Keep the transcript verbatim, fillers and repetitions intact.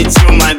It's you, my